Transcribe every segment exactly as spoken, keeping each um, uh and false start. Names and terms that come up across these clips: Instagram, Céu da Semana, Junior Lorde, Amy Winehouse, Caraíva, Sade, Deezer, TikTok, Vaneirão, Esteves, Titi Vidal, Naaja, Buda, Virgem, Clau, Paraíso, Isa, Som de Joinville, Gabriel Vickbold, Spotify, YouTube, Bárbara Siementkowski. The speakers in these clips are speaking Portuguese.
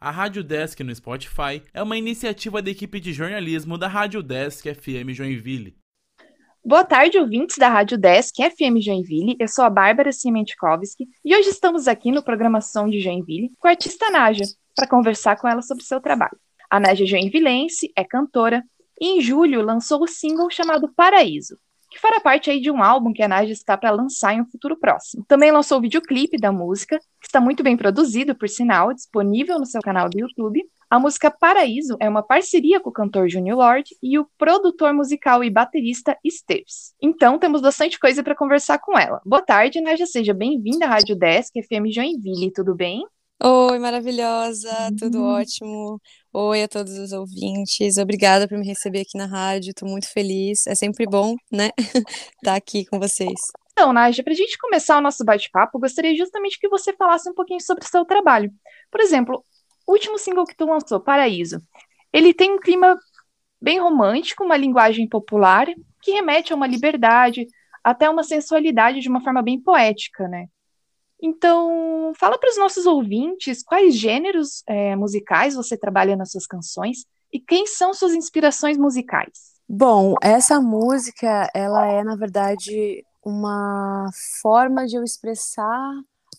A Rádio Desk no Spotify é uma iniciativa da equipe de jornalismo da Rádio Desk F M Joinville. Boa tarde, ouvintes da Rádio Desk F M Joinville. Eu sou a Bárbara Siementkowski e hoje estamos aqui no programa Som de Joinville com a artista Naaja para conversar com ela sobre seu trabalho. A Naaja joinvilense é cantora e em julho lançou o single chamado Paraíso, que fará parte aí de um álbum que a Naaja está para lançar em um futuro próximo. Também lançou o videoclipe da música, que está muito bem produzido, por sinal, disponível no seu canal do YouTube. A música Paraíso é uma parceria com o cantor Junior Lorde e o produtor musical e baterista Esteves. Então, temos bastante coisa para conversar com ela. Boa tarde, Naaja, seja bem-vinda à Rádio Desk F M Joinville, tudo bem? Oi, maravilhosa, tudo uhum. ótimo. Oi a todos os ouvintes, obrigada por me receber aqui na rádio, estou muito feliz, é sempre bom, né, estar tá aqui com vocês. Então, Naaja, para a gente começar o nosso bate-papo, gostaria justamente que você falasse um pouquinho sobre o seu trabalho. Por exemplo, o último single que tu lançou, Paraíso, ele tem um clima bem romântico, uma linguagem popular, que remete a uma liberdade, até uma sensualidade de uma forma bem poética, né? Então, fala para os nossos ouvintes quais gêneros é, musicais você trabalha nas suas canções e quem são suas inspirações musicais? Bom, essa música, ela é, na verdade, uma forma de eu expressar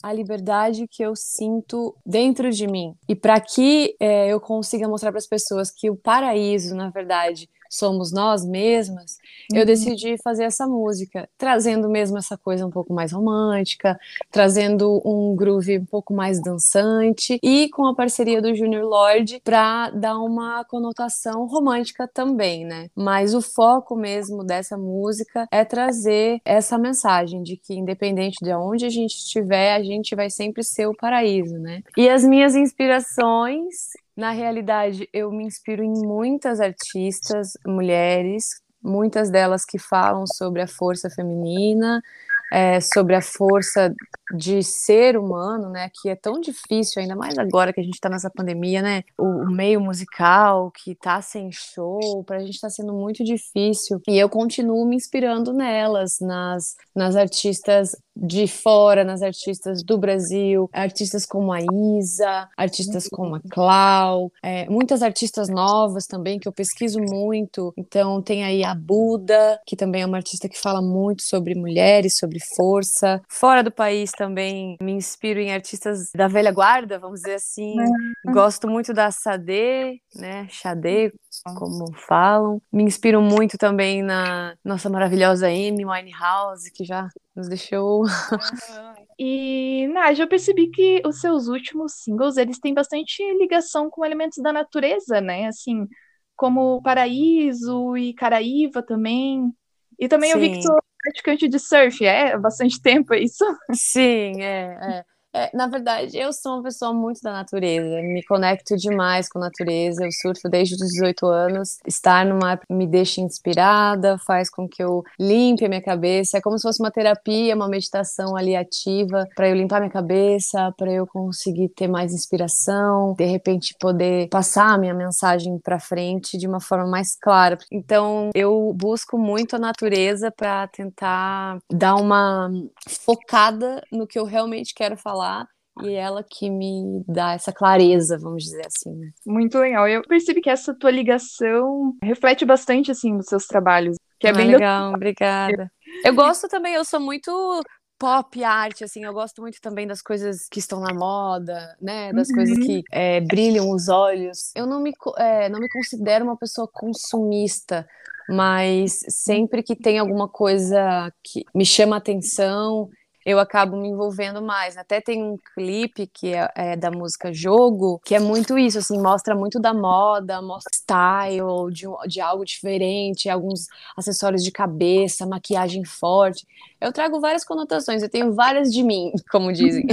a liberdade que eu sinto dentro de mim. E para que é, eu consiga mostrar para as pessoas que o paraíso, na verdade, somos nós mesmas, uhum. eu decidi fazer essa música, trazendo mesmo essa coisa um pouco mais romântica, trazendo um groove um pouco mais dançante e com a parceria do Junior Lorde para dar uma conotação romântica também, né? Mas o foco mesmo dessa música é trazer essa mensagem de que independente de onde a gente estiver, a gente vai sempre ser o paraíso, né? E as minhas inspirações... Na realidade, eu me inspiro em muitas artistas, mulheres, muitas delas que falam sobre a força feminina, é, sobre a força de ser humano, né, que é tão difícil, ainda mais agora que a gente está nessa pandemia, né, o, o meio musical que tá sem show, pra gente tá sendo muito difícil, e eu continuo me inspirando nelas, nas, nas artistas de fora, nas artistas do Brasil, artistas como a Isa, artistas como a Clau, é, muitas artistas novas também, que eu pesquiso muito. Então tem aí a Buda, que também é uma artista que fala muito sobre mulheres, sobre força. Fora do país também me inspiro em artistas da velha guarda, vamos dizer assim. Gosto muito da Sade, né, Sade, como falam. Me inspiro muito também na nossa maravilhosa Amy Winehouse, que já nos deixou. E, Naaja, eu percebi que os seus últimos singles, eles têm bastante ligação com elementos da natureza, né? Assim, como Paraíso e Caraíva também. E também Sim. eu vi que tu é praticante de surf, é? Há bastante tempo, é isso? Sim, é, é. É, na verdade, eu sou uma pessoa muito da natureza, me conecto demais com a natureza, eu surfo desde os dezoito anos, estar no mar me deixa inspirada, faz com que eu limpe a minha cabeça, é como se fosse uma terapia, uma meditação ali ativa, para eu limpar minha cabeça, para eu conseguir ter mais inspiração, de repente poder passar a minha mensagem para frente de uma forma mais clara. Então, eu busco muito a natureza para tentar dar uma focada no que eu realmente quero falar. Lá, e ela que me dá essa clareza, vamos dizer assim, né? Muito legal. Eu percebi que essa tua ligação reflete bastante, assim, nos seus trabalhos. Que é ah, bem legal, do... obrigada. Eu gosto também, eu sou muito... pop art, assim, eu gosto muito também das coisas que estão na moda, né, das uhum. coisas que é, brilham os olhos. Eu não me, é, não me considero uma pessoa consumista, mas sempre que tem alguma coisa que me chama a atenção... eu acabo me envolvendo mais. Até tem um clipe que é, é da música Jogo, que é muito isso, assim, mostra muito da moda, mostra style, de, de algo diferente, alguns acessórios de cabeça, maquiagem forte. Eu trago várias conotações, eu tenho várias de mim, como dizem.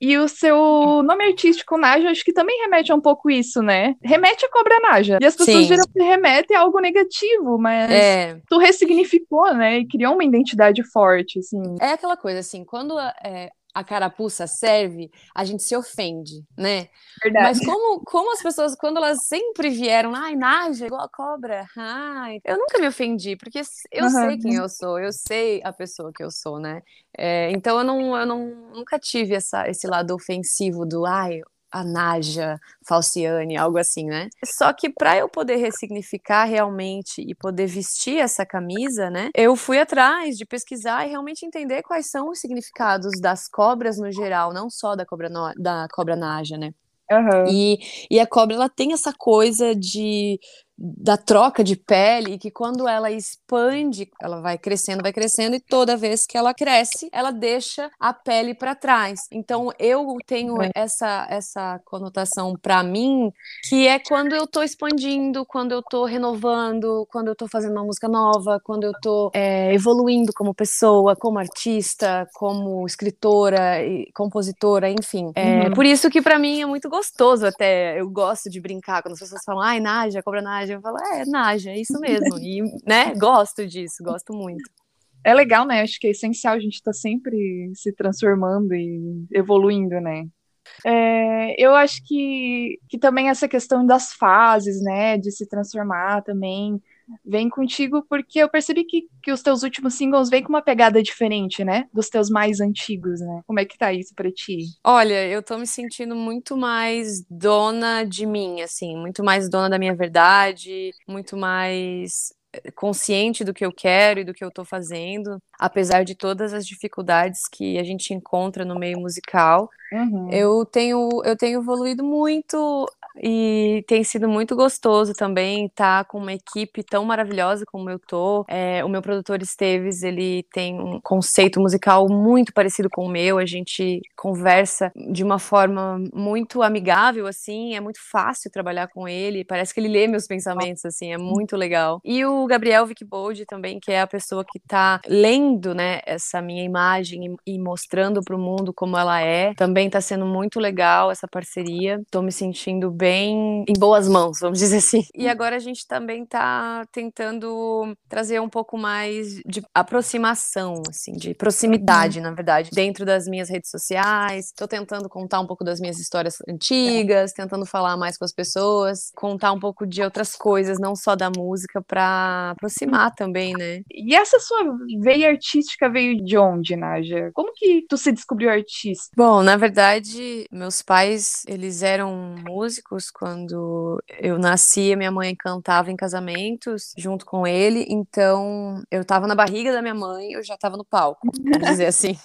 E o seu nome artístico, Naaja, acho que também remete a um pouco isso, né? Remete a cobra Naaja. E as pessoas Sim. geralmente remetem a algo negativo, mas é. tu ressignificou, né? E criou uma identidade forte, assim. É aquela coisa, assim, quando é, a carapuça serve, a gente se ofende, né? Verdade. Mas como, como as pessoas, quando elas sempre vieram, ai, Naaja, igual a cobra, ai, eu nunca me ofendi, porque eu uhum. sei quem eu sou, eu sei a pessoa que eu sou, né? É, então eu, não, eu não, nunca tive essa, esse lado ofensivo do, ai, a Naaja, Falciane, algo assim, né? Só que para eu poder ressignificar realmente e poder vestir essa camisa, né? Eu fui atrás de pesquisar e realmente entender quais são os significados das cobras no geral, não só da cobra, no... da cobra Naaja, né? Uhum. E, e a cobra, ela tem essa coisa de... da troca de pele, que quando ela expande, ela vai crescendo, vai crescendo, e toda vez que ela cresce, ela deixa a pele para trás. Então, eu tenho essa, essa conotação para mim, que é quando eu tô expandindo, quando eu tô renovando, quando eu tô fazendo uma música nova, quando eu tô é, evoluindo como pessoa, como artista, como escritora e compositora, enfim. É, uhum. Por isso que para mim é muito gostoso até, eu gosto de brincar, quando as pessoas falam, ai, Naaja, cobra Naaja, eu falo, é, Naaja, é isso mesmo. E, né, gosto disso, gosto muito. É legal, né? Acho que é essencial a gente estar tá sempre se transformando e evoluindo, né? É, eu acho que, que também essa questão das fases, né? De se transformar também vem contigo, porque eu percebi que, que os teus últimos singles vêm com uma pegada diferente, né? Dos teus mais antigos, né? Como é que tá isso pra ti? Olha, eu tô me sentindo muito mais dona de mim, assim. Muito mais dona da minha verdade, muito mais consciente do que eu quero e do que eu tô fazendo, apesar de todas as dificuldades que a gente encontra no meio musical. Uhum. eu tenho, eu tenho evoluído muito e tem sido muito gostoso também estar com uma equipe tão maravilhosa como eu tô. É, o meu produtor Esteves, ele tem um conceito musical muito parecido com o meu, a gente conversa de uma forma muito amigável, assim, é muito fácil trabalhar com ele, parece que ele lê meus pensamentos, assim, é muito legal. E o Gabriel Vickbold também, que é a pessoa que tá lendo, né, essa minha imagem e, e mostrando pro mundo como ela é, também tá sendo muito legal essa parceria, tô me sentindo bem bem em boas mãos, vamos dizer assim. E agora a gente também tá tentando trazer um pouco mais de aproximação, assim, de proximidade, na verdade, dentro das minhas redes sociais. Tô tentando contar um pouco das minhas histórias antigas, tentando falar mais com as pessoas, contar um pouco de outras coisas, não só da música, pra aproximar também, né? E essa sua veia artística veio de onde, Naaja? Como que tu se descobriu artista? Bom, na verdade, meus pais, eles eram músicos. Quando eu nasci, minha mãe cantava em casamentos junto com ele, então eu tava na barriga da minha mãe, eu já tava no palco, vamos dizer assim.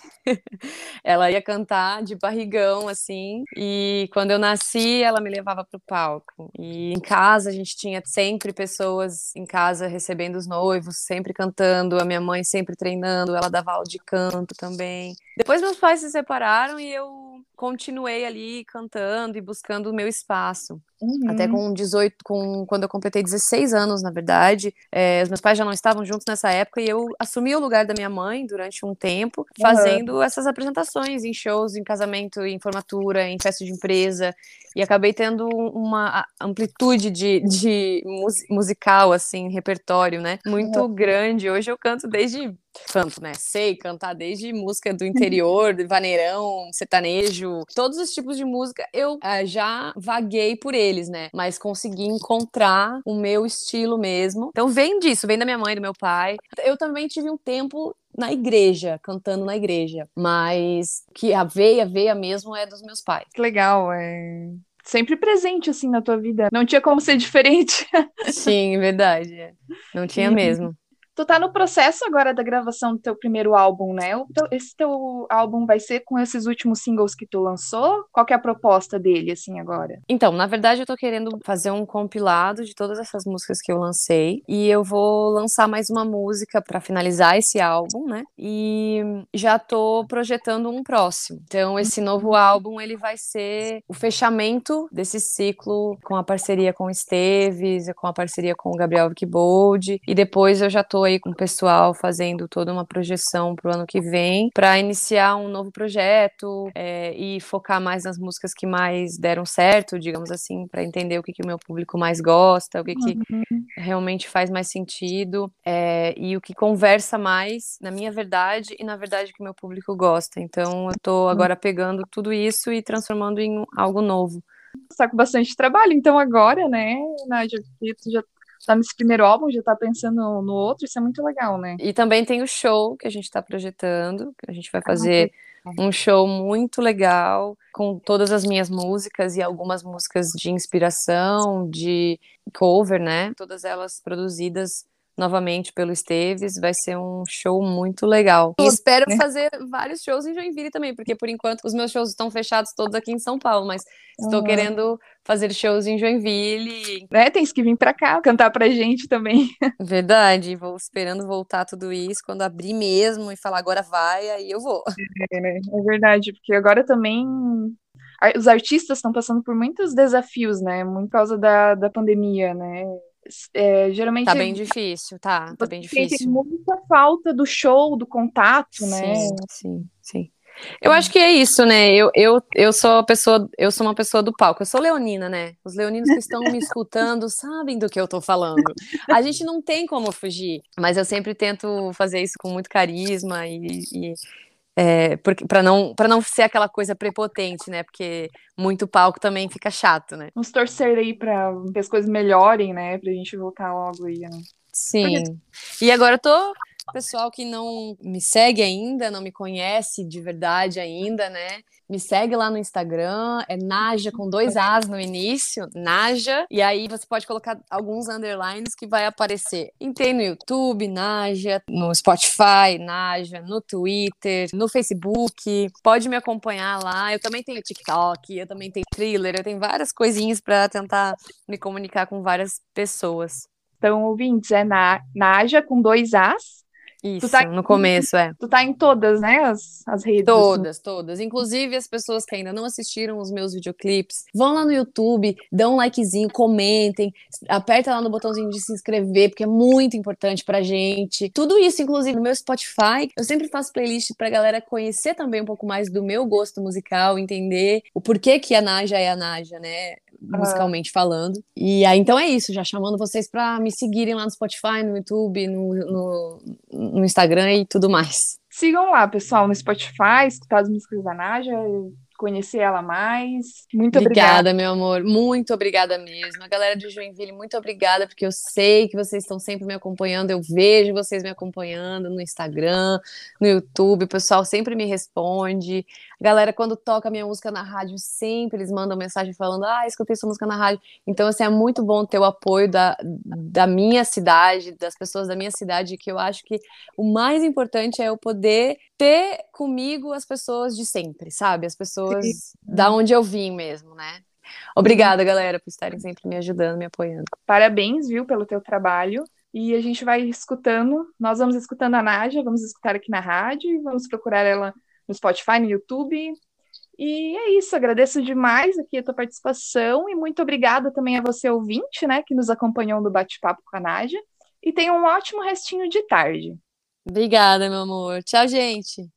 Ela ia cantar de barrigão, assim, e quando eu nasci, ela me levava pro palco. E em casa, a gente tinha sempre pessoas em casa recebendo os noivos, sempre cantando, a minha mãe sempre treinando, ela dava aula de canto também. Depois meus pais se separaram e eu continuei ali cantando e buscando o meu espaço. Uhum. Até com dezoito, com, quando eu completei dezesseis anos, na verdade, é, os meus pais já não estavam juntos nessa época e eu assumi o lugar da minha mãe durante um tempo, fazendo uhum. essas apresentações em shows, em casamento, em formatura, em festa de empresa, e acabei tendo uma amplitude de, de mus, musical, assim, repertório, né, muito uhum. grande. Hoje eu canto desde, canto, né, sei cantar desde música do interior, de vaneirão, sertanejo, todos os tipos de música eu é, já vaguei por ele. Eles, né? Mas consegui encontrar o meu estilo mesmo. Então vem disso, vem da minha mãe, do meu pai. Eu também tive um tempo na igreja, cantando na igreja, mas que a veia, a veia mesmo é dos meus pais. Que legal, é... sempre presente, assim, na tua vida. Não tinha como ser diferente. Sim, verdade. Não tinha mesmo. Tu tá no processo agora da gravação do teu primeiro álbum, né? Esse teu álbum vai ser com esses últimos singles que tu lançou? Qual que é a proposta dele, assim, agora? Então, na verdade, eu tô querendo fazer um compilado de todas essas músicas que eu lancei. E eu vou lançar mais uma música pra finalizar esse álbum, né? E já tô projetando um próximo. Então, esse novo álbum, ele vai ser o fechamento desse ciclo com a parceria com o Esteves, com a parceria com o Gabriel Vickbold. E depois eu já tô com o pessoal fazendo toda uma projeção pro ano que vem, para iniciar um novo projeto é, e focar mais nas músicas que mais deram certo, digamos assim, para entender o que, que o meu público mais gosta, o que, que uhum. realmente faz mais sentido é, e o que conversa mais na minha verdade e na verdade que o meu público gosta. Então eu tô agora pegando tudo isso e transformando em algo novo. Tá com bastante trabalho, então agora, né, Naaja, tu já tá nesse primeiro álbum, já tá pensando no outro, isso é muito legal, né? E também tem o show que a gente tá projetando, que a gente vai fazer ah, um show muito legal, com todas as minhas músicas e algumas músicas de inspiração, de cover, né? Todas elas produzidas novamente pelo Esteves, vai ser um show muito legal. E espero fazer vários shows em Joinville também, porque por enquanto os meus shows estão fechados todos aqui em São Paulo, mas estou uhum. querendo fazer shows em Joinville. É, tem que vir pra cá, cantar pra gente também. Verdade, vou esperando voltar tudo isso, quando abrir mesmo e falar agora vai, aí eu vou. É, né? É verdade, porque agora também os artistas estão passando por muitos desafios, né, por causa da, da pandemia, né. É, geralmente tá bem difícil, tá, tá bem difícil. Tem muita falta do show, do contato, né? Sim, sim, sim. Eu acho que é isso, né? Eu, eu, eu sou a pessoa, eu sou uma pessoa do palco, eu sou leonina, né? Os leoninos que estão me escutando sabem do que eu tô falando. A gente não tem como fugir, mas eu sempre tento fazer isso com muito carisma e... e... É, para não, não ser aquela coisa prepotente, né? Porque muito palco também fica chato, né? Vamos torcer aí para que as coisas melhorem, né? Pra gente voltar logo aí, né? Sim. Porque... E agora eu tô... Pessoal que não me segue ainda, não me conhece de verdade ainda, né? Me segue lá no Instagram, é Naaja com dois As no início, Naaja. E aí você pode colocar alguns underlines que vai aparecer. E tem no YouTube, Naaja, no Spotify, Naaja, no Twitter, no Facebook. Pode me acompanhar lá. Eu também tenho TikTok, eu também tenho Thriller, eu tenho várias coisinhas para tentar me comunicar com várias pessoas. Então, ouvintes, é na Naaja com dois As. Isso, tá no em, começo, é. Tu tá em todas, né, as, as redes? Todas, assim. Todas. Inclusive as pessoas que ainda não assistiram os meus videoclipes, vão lá no YouTube, dão um likezinho, comentem, aperta lá no botãozinho de se inscrever, porque é muito importante pra gente. Tudo isso, inclusive, no meu Spotify, eu sempre faço playlist pra galera conhecer também um pouco mais do meu gosto musical, entender o porquê que a Naaja é a Naaja, né, musicalmente ah. falando. E aí, então é isso, já chamando vocês pra me seguirem lá no Spotify, no YouTube, no... no no Instagram e tudo mais. Sigam lá, pessoal, no Spotify, escutar as músicas da Naaja, conhecer ela mais. Muito obrigada. Obrigada, meu amor. Muito obrigada mesmo. A galera de Joinville, muito obrigada, porque eu sei que vocês estão sempre me acompanhando, eu vejo vocês me acompanhando no Instagram, no YouTube, o pessoal sempre me responde. A galera, quando toca minha música na rádio, sempre eles mandam mensagem falando, ah, escutei sua música na rádio. Então, assim, é muito bom ter o apoio da, da minha cidade, das pessoas da minha cidade, que eu acho que o mais importante é eu poder ter comigo as pessoas de sempre, sabe? As pessoas Sim. da onde eu vim mesmo, né? Obrigada, galera, por estarem sempre me ajudando, me apoiando. Parabéns, viu, pelo teu trabalho. E a gente vai escutando, nós vamos escutando a Naaja, vamos escutar aqui na rádio e vamos procurar ela no Spotify, no YouTube. E é isso, agradeço demais aqui a tua participação e muito obrigada também a você, ouvinte, né, que nos acompanhou no Bate-Papo com a Naaja. E tenha um ótimo restinho de tarde. Obrigada, meu amor. Tchau, gente.